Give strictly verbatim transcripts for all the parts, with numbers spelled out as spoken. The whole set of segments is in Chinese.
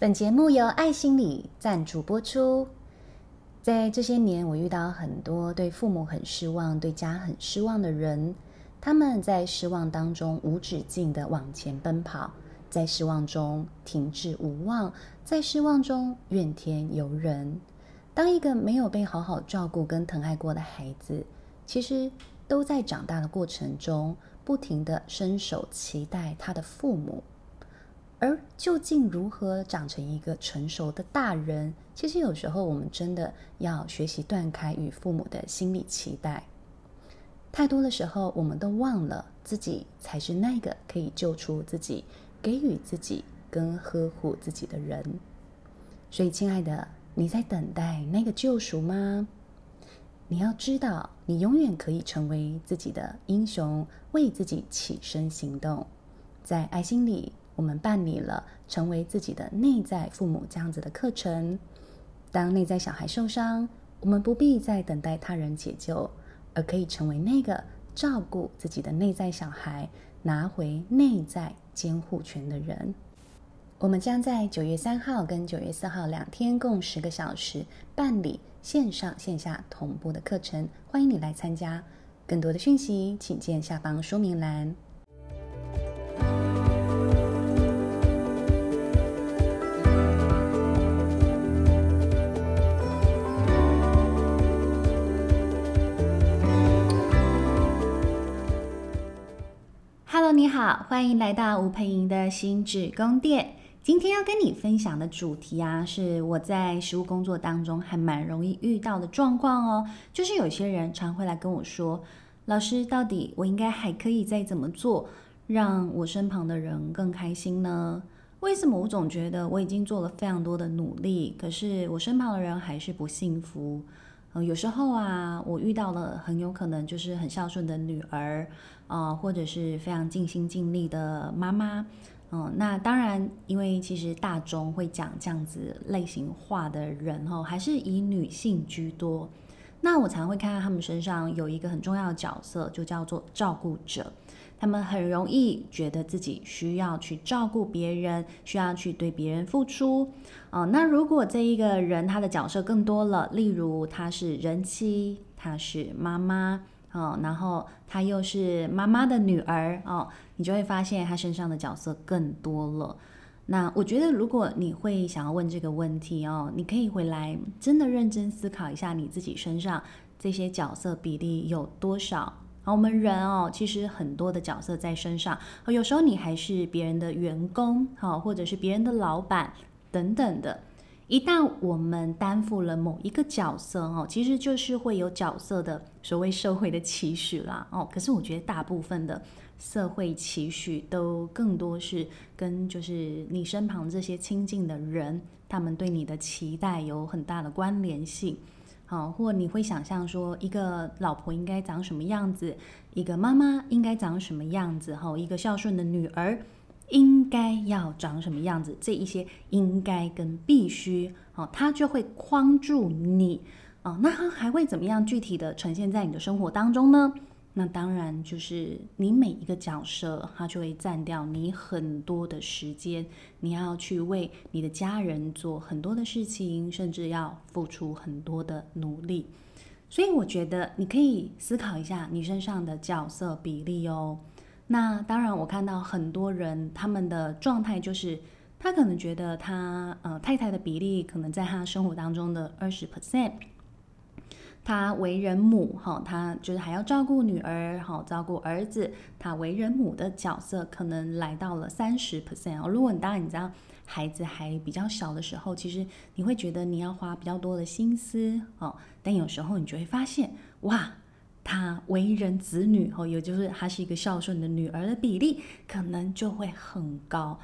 本节目由爱心理赞助播出。在这些年，我遇到很多对父母很失望、对家很失望的人，他们在失望当中无止境地往前奔跑，在失望中停滞无望，在失望中怨天尤人。当一个没有被好好照顾跟疼爱过的孩子，其实都在长大的过程中不停地伸手期待他的父母。而究竟如何长成一个成熟的大人，其实有时候我们真的要学习断开与父母的心理期待。太多的时候，我们都忘了自己才是那个可以救出自己、给予自己跟呵护自己的人。所以亲爱的，你在等待那个救赎吗？你要知道，你永远可以成为自己的英雄，为自己起身行动。在爱心里，我们办理了成为自己的内在父母这样子的课程。当内在小孩受伤，我们不必再等待他人解救，而可以成为那个照顾自己的内在小孩，拿回内在监护权的人。我们将在九月三号跟九月四号两天共十个小时办理线上线下同步的课程，欢迎你来参加。更多的讯息请见下方说明栏。你好，欢迎来到吴佩莹的心智宫殿。今天要跟你分享的主题啊，是我在实务工作当中还蛮容易遇到的状况哦。就是有些人常会来跟我说，老师，到底我应该还可以再怎么做，让我身旁的人更开心呢？为什么我总觉得我已经做了非常多的努力，可是我身旁的人还是不幸福？呃、有时候啊，我遇到了很有可能就是很孝顺的女儿，呃、或者是非常尽心尽力的妈妈，呃、那当然因为其实大众会讲这样子类型化的人，哦、还是以女性居多。那我常会看到他们身上有一个很重要的角色，就叫做照顾者。他们很容易觉得自己需要去照顾别人，需要去对别人付出。呃、那如果这一个人他的角色更多了，例如他是人妻，他是妈妈，呃、然后他又是妈妈的女儿，呃、你就会发现他身上的角色更多了。那我觉得如果你会想要问这个问题，哦，你可以回来真的认真思考一下你自己身上这些角色比例有多少。我们人哦，其实很多的角色在身上，有时候你还是别人的员工，或者是别人的老板等等的。一旦我们担负了某一个角色哦，其实就是会有角色的所谓社会的期许啦。哦，可是我觉得大部分的社会期许都更多是跟就是你身旁这些亲近的人，他们对你的期待有很大的关联性。哦，或你会想象说一个老婆应该长什么样子，一个妈妈应该长什么样子，哦、一个孝顺的女儿应该要长什么样子。这一些应该跟必须，哦、它就会框住你。哦、那它还会怎么样具体的呈现在你的生活当中呢？那当然就是你每一个角色它就会占掉你很多的时间，你要去为你的家人做很多的事情，甚至要付出很多的努力。所以我觉得你可以思考一下你身上的角色比例哦。那当然我看到很多人他们的状态就是他可能觉得他呃太太的比例可能在他生活当中的 百分之二十，他为人母，他就是还要照顾女儿，照顾儿子，他为人母的角色可能来到了 百分之三十。 如果你当然你知道孩子还比较小的时候，其实你会觉得你要花比较多的心思，但有时候你就会发现，哇，他为人子女，也就是他是一个孝顺的女儿的比例可能就会很高。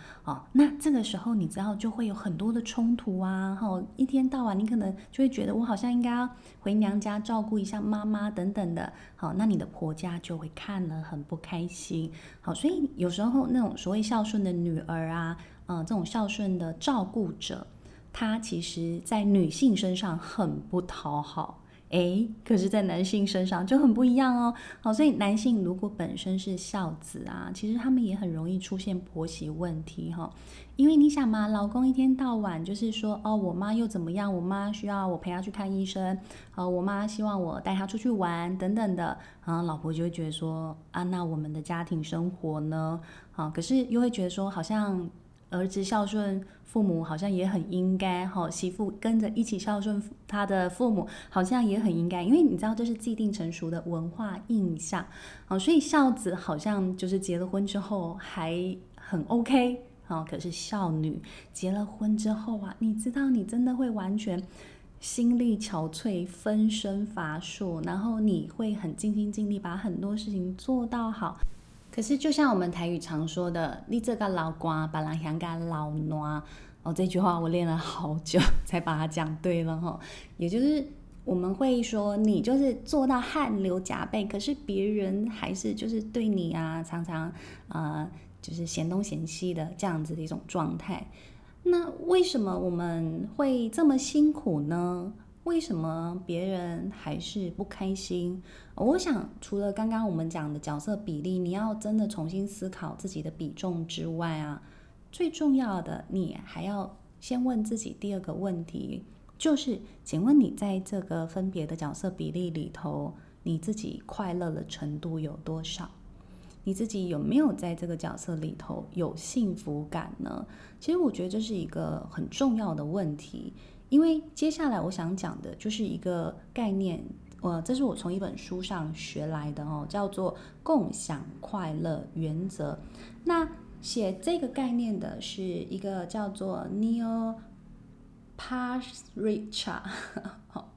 那这个时候你知道就会有很多的冲突啊，一天到晚你可能就会觉得我好像应该要回娘家照顾一下妈妈等等的。那你的婆家就会看了很不开心。所以有时候那种所谓孝顺的女儿啊，呃、这种孝顺的照顾者，她其实在女性身上很不讨好。诶，可是在男性身上就很不一样哦。好，所以男性如果本身是孝子啊，其实他们也很容易出现婆媳问题哈、哦。因为你想嘛，老公一天到晚就是说哦，我妈又怎么样，我妈需要我陪她去看医生，呃，我妈希望我带她出去玩等等的，然后老婆就会觉得说啊，那我们的家庭生活呢？啊，可是又会觉得说好像儿子孝顺父母好像也很应该、哦、媳妇跟着一起孝顺他的父母好像也很应该，因为你知道这是既定成熟的文化印象、哦、所以孝子好像就是结了婚之后还很 OK、哦、可是孝女结了婚之后啊，你知道你真的会完全心力憔悴，分身乏术，然后你会很尽心尽力把很多事情做到好。可是就像我们台语常说的，你这个老瓜把人香港老暖哦，这句话我练了好久才把它讲对了哈、哦。也就是我们会说你就是做到汗流浃背，可是别人还是就是对你啊常常呃就是嫌东嫌西的这样子的一种状态。那为什么我们会这么辛苦呢？为什么别人还是不开心？我想除了刚刚我们讲的角色比例，你要真的重新思考自己的比重之外啊，最重要的你还要先问自己第二个问题，就是请问你在这个分别的角色比例里头，你自己快乐的程度有多少？你自己有没有在这个角色里头有幸福感呢？其实我觉得这是一个很重要的问题，因为接下来我想讲的就是一个概念，呃，这是我从一本书上学来的哦，叫做共享快乐原则。那写这个概念的是一个叫做 Neil Pasricha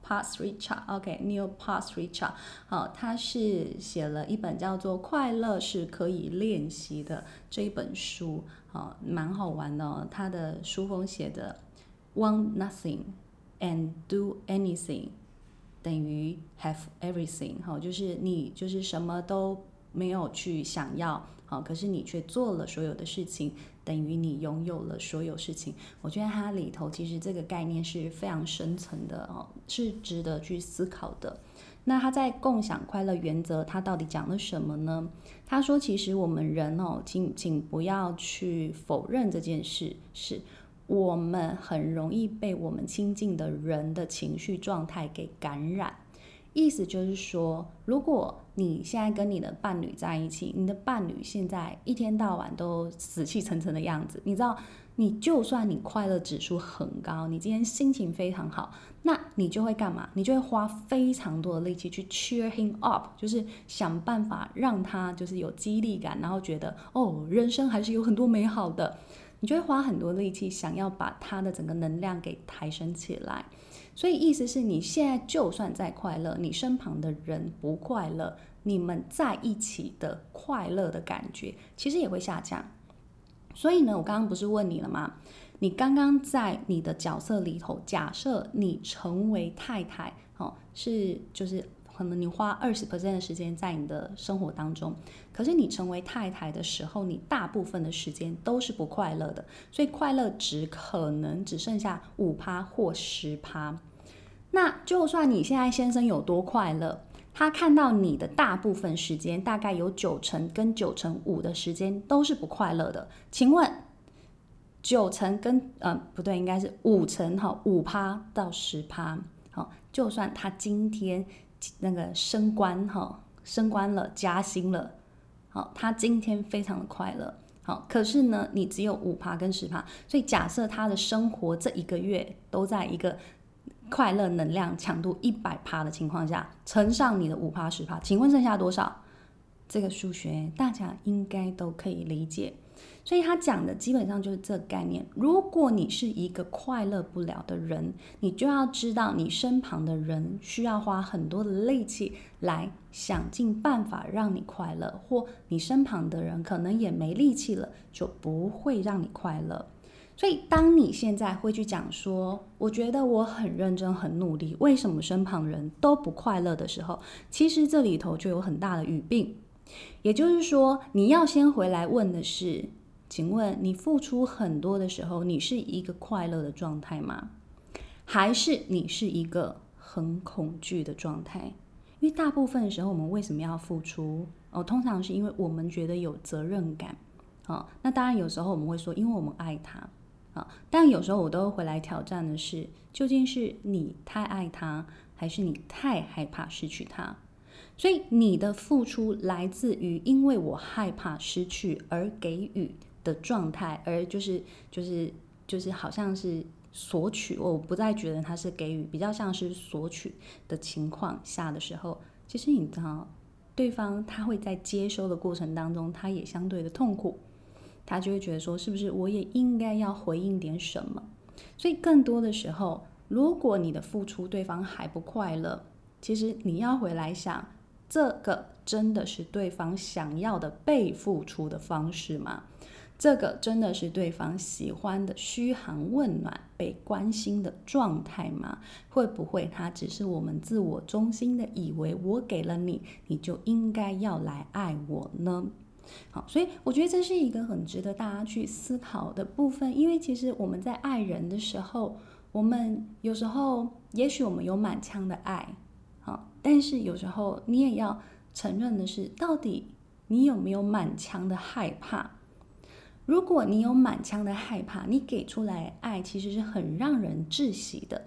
Pasricha OK Neil Pasricha 好，他是写了一本叫做《快乐是可以练习的》这一本书，好，蛮好玩的哦，他的书封写的Want nothing and do anything 等于 have everything 好，就是你就是什么都没有去想要好，可是你却做了所有的事情，等于你拥有了所有事情。我觉得它里头其实这个概念是非常深层的哦，是值得去思考的。那他在共享快乐原则他到底讲了什么呢？他说其实我们人哦，请请不要去否认这件事，是我们很容易被我们亲近的人的情绪状态给感染。意思就是说，如果你现在跟你的伴侣在一起，你的伴侣现在一天到晚都死气沉沉的样子，你知道你就算你快乐指数很高，你今天心情非常好，那你就会干嘛？你就会花非常多的力气去 cheer him up， 就是想办法让他就是有激励感，然后觉得哦，人生还是有很多美好的，你就会花很多力气想要把他的整个能量给抬升起来。所以意思是你现在就算再快乐，你身旁的人不快乐，你们在一起的快乐的感觉其实也会下降。所以呢，我刚刚不是问你了吗？你刚刚在你的角色里头，假设你成为太太、哦、是就是可能你花 百分之二十 的时间在你的生活当中，可是你成为太太的时候，你大部分的时间都是不快乐的，所以快乐值可能只剩下 百分之五 或 百分之十。 那就算你现在先生有多快乐，他看到你的大部分时间，大概有九成跟九成五的时间都是不快乐的，请问九成跟呃不对应该是五成 百分之五 到 百分之十、哦、就算他今天那个升官哈，升官了，加薪了，好，他今天非常的快乐，好，可是呢，你只有 百分之五 跟 百分之十，所以假设他的生活这一个月都在一个快乐能量强度 百分之百 的情况下，乘上你的 百分之五 百分之十， 请问剩下多少？这个数学大家应该都可以理解。所以他讲的基本上就是这个概念，如果你是一个快乐不了的人，你就要知道你身旁的人需要花很多的力气来想尽办法让你快乐，或你身旁的人可能也没力气了，就不会让你快乐。所以当你现在会去讲说我觉得我很认真很努力，为什么身旁人都不快乐的时候，其实这里头就有很大的语病。也就是说，你要先回来问的是，请问你付出很多的时候，你是一个快乐的状态吗？还是你是一个很恐惧的状态。因为大部分的时候我们为什么要付出、哦、通常是因为我们觉得有责任感、哦、那当然有时候我们会说因为我们爱他、哦、但有时候我都会回来挑战的是，究竟是你太爱他还是你太害怕失去他。所以你的付出来自于因为我害怕失去而给予的状态，而就是就是就是好像是索取，我不再觉得它是给予，比较像是索取的情况下的时候，其实你知道对方他会在接收的过程当中他也相对的痛苦，他就会觉得说是不是我也应该要回应点什么。所以更多的时候，如果你的付出对方还不快乐，其实你要回来想，这个真的是对方想要的被付出的方式吗？这个真的是对方喜欢的嘘寒问暖被关心的状态吗？会不会他只是我们自我中心的以为我给了你你就应该要来爱我呢？好，所以我觉得这是一个很值得大家去思考的部分。因为其实我们在爱人的时候，我们有时候也许我们有满腔的爱，但是有时候你也要承认的是，到底你有没有满腔的害怕。如果你有满腔的害怕，你给出来爱其实是很让人窒息的。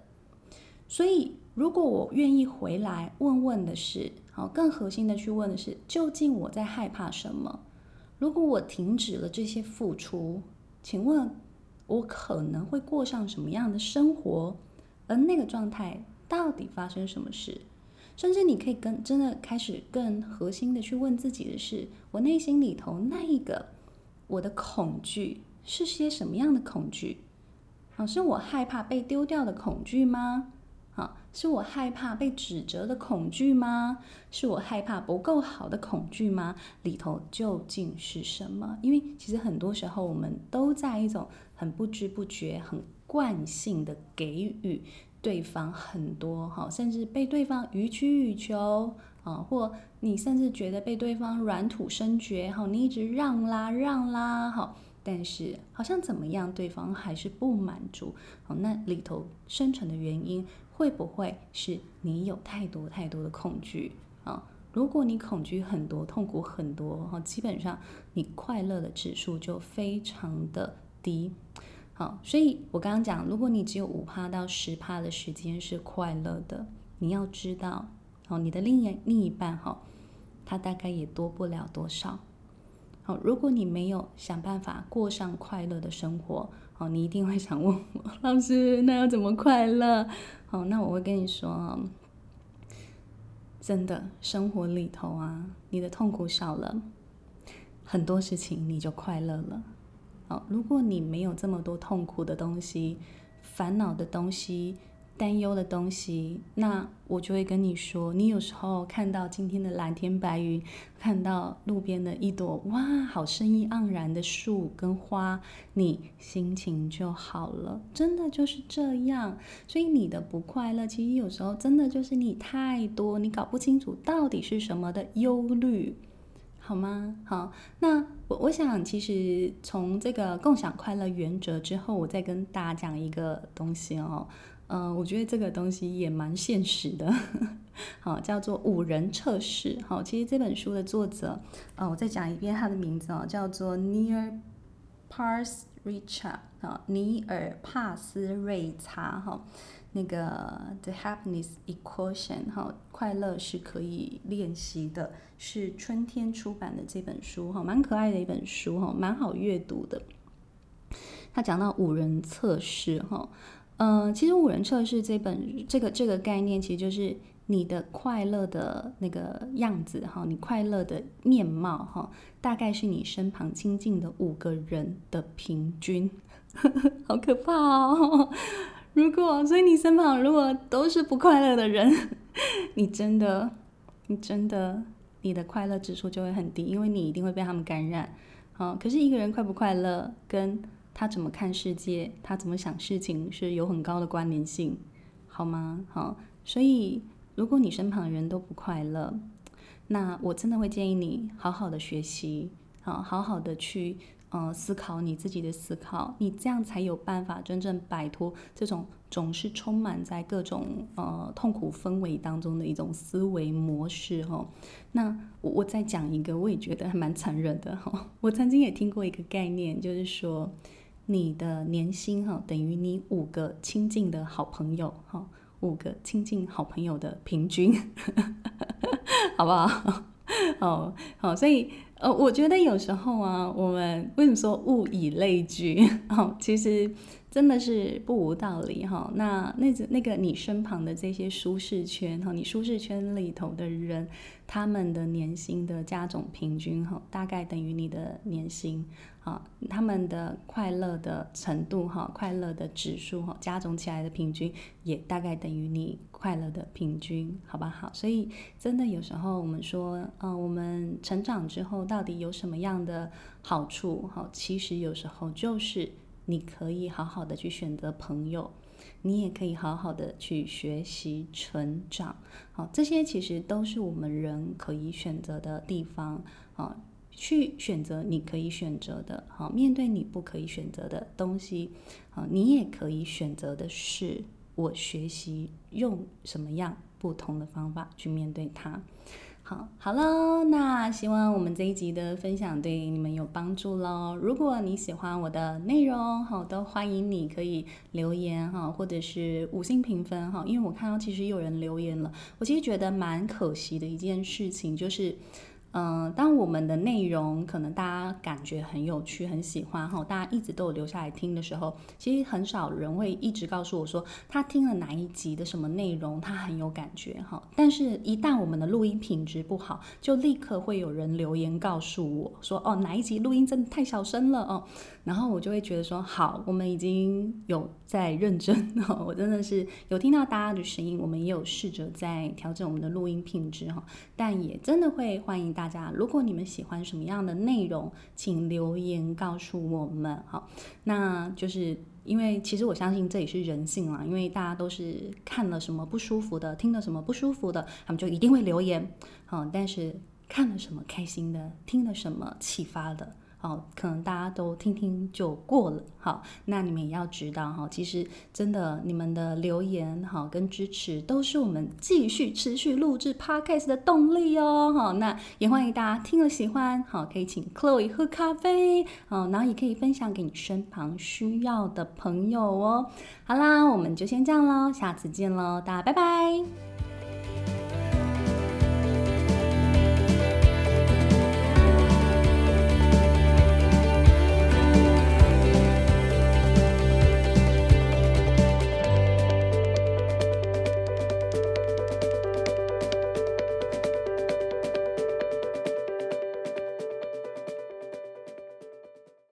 所以如果我愿意回来问问的是，更核心的去问的是，究竟我在害怕什么？如果我停止了这些付出，请问我可能会过上什么样的生活？而那个状态到底发生什么事？甚至你可以跟真的开始更核心的去问自己的是，我内心里头那一个我的恐惧是些什么样的恐惧、啊、是我害怕被丢掉的恐惧吗、啊、是我害怕被指责的恐惧吗？是我害怕不够好的恐惧吗？里头究竟是什么？因为其实很多时候我们都在一种很不知不觉很惯性的给予对方很多，甚至被对方予取予求，或你甚至觉得被对方软土深掘，你一直让啦让啦，但是好像怎么样对方还是不满足。那里头深层的原因会不会是你有太多太多的恐惧？如果你恐惧很多，痛苦很多，基本上你快乐的指数就非常的低。好，所以我刚刚讲，如果你只有 百分之五 到 百分之十 的时间是快乐的，你要知道你的另一另一半他大概也多不了多少。好，如果你没有想办法过上快乐的生活，你一定会想问我，老师那要怎么快乐？好，那我会跟你说，真的生活里头啊，你的痛苦少了，很多事情你就快乐了。如果你没有这么多痛苦的东西、烦恼的东西、担忧的东西，那我就会跟你说，你有时候看到今天的蓝天白云，看到路边的一朵哇好生意盎然的树跟花，你心情就好了，真的就是这样。所以你的不快乐其实有时候真的就是你太多你搞不清楚到底是什么的忧虑，好吗？好，那我我想其实从这个共享快乐原则之后，我再跟大家讲一个东西哦，呃，我觉得这个东西也蛮现实的，好，叫做五人测试。好，其实这本书的作者，呃，我再讲一遍他的名字哦，叫做 Neil Pasricha 啊，尼尔帕斯瑞查哈。那个 The Happiness Equation 哈，快乐是可以练习的，是春天出版的这本书哈，蛮可爱的一本书哈，蛮好阅读的。他讲到五人测试哈，呃，其实五人测试这本这个这个概念，其实就是你的快乐的那个样子哈，你快乐的面貌哈，大概是你身旁亲近的五个人的平均，好可怕哦。如果，所以你身旁如果都是不快乐的人，你真的你真的你的快乐指数就会很低，因为你一定会被他们感染、哦、可是一个人快不快乐跟他怎么看世界，他怎么想事情是有很高的关联性，好吗？好，所以如果你身旁的人都不快乐，那我真的会建议你好好的学习，好好的去呃思考你自己的思考，你这样才有办法真正摆脱这种总是充满在各种呃痛苦氛围当中的一种思维模式哦。那我再讲一个，我也觉得还蛮残忍的哦。我曾经也听过一个概念，就是说你的年薪哈等于你五个亲近的好朋友哈，五个亲近好朋友的平均，好不好？哦，好，所以呃，我觉得有时候啊，我们为什么说物以类聚？哦，其实真的是不无道理哈、哦。那那那个你身旁的这些舒适圈哈、哦，你舒适圈里头的人，他们的年薪的加总平均哈、哦，大概等于你的年薪啊、哦，他们的快乐的程度哈、哦，快乐的指数哈、哦，加总起来的平均也大概等于你快乐的平均，好不好？所以真的有时候我们说，呃，我们成长之后到底有什么样的好处？好，其实有时候就是你可以好好的去选择朋友，你也可以好好的去学习成长。好，这些其实都是我们人可以选择的地方。好，去选择你可以选择的，好，面对你不可以选择的东西，好，你也可以选择的是我学习用什么样不同的方法去面对它。好，好喽，那希望我们这一集的分享对你们有帮助喽。如果你喜欢我的内容，好，都欢迎你可以留言哈，或者是五星评分哈。因为我看到其实有人留言了，我其实觉得蛮可惜的一件事情，就是，嗯、呃，当我们的内容可能大家感觉很有趣、很喜欢哈，大家一直都有留下来听的时候，其实很少人会一直告诉我说他听了哪一集的什么内容，他很有感觉哈。但是，一旦我们的录音品质不好，就立刻会有人留言告诉我说，哦，哪一集录音真的太小声了哦。然后我就会觉得说，好，我们已经有在认真哦，我真的是有听到大家的声音，我们也有试着在调整我们的录音品质哈，但也真的会欢迎大家。大家如果你们喜欢什么样的内容，请留言告诉我们。好，那就是因为其实我相信这也是人性啦，因为大家都是看了什么不舒服的，听了什么不舒服的，他们就一定会留言。好，但是看了什么开心的，听了什么启发的，好，可能大家都听听就过了。好，那你们也要知道哈，其实真的你们的留言哈跟支持都是我们继续持续录制 podcast 的动力哦。好，那也欢迎大家听了喜欢，好，可以请 Chloe 喝咖啡，好，然后也可以分享给你身旁需要的朋友哦。好啦，我们就先这样咯，下次见咯，大家拜拜。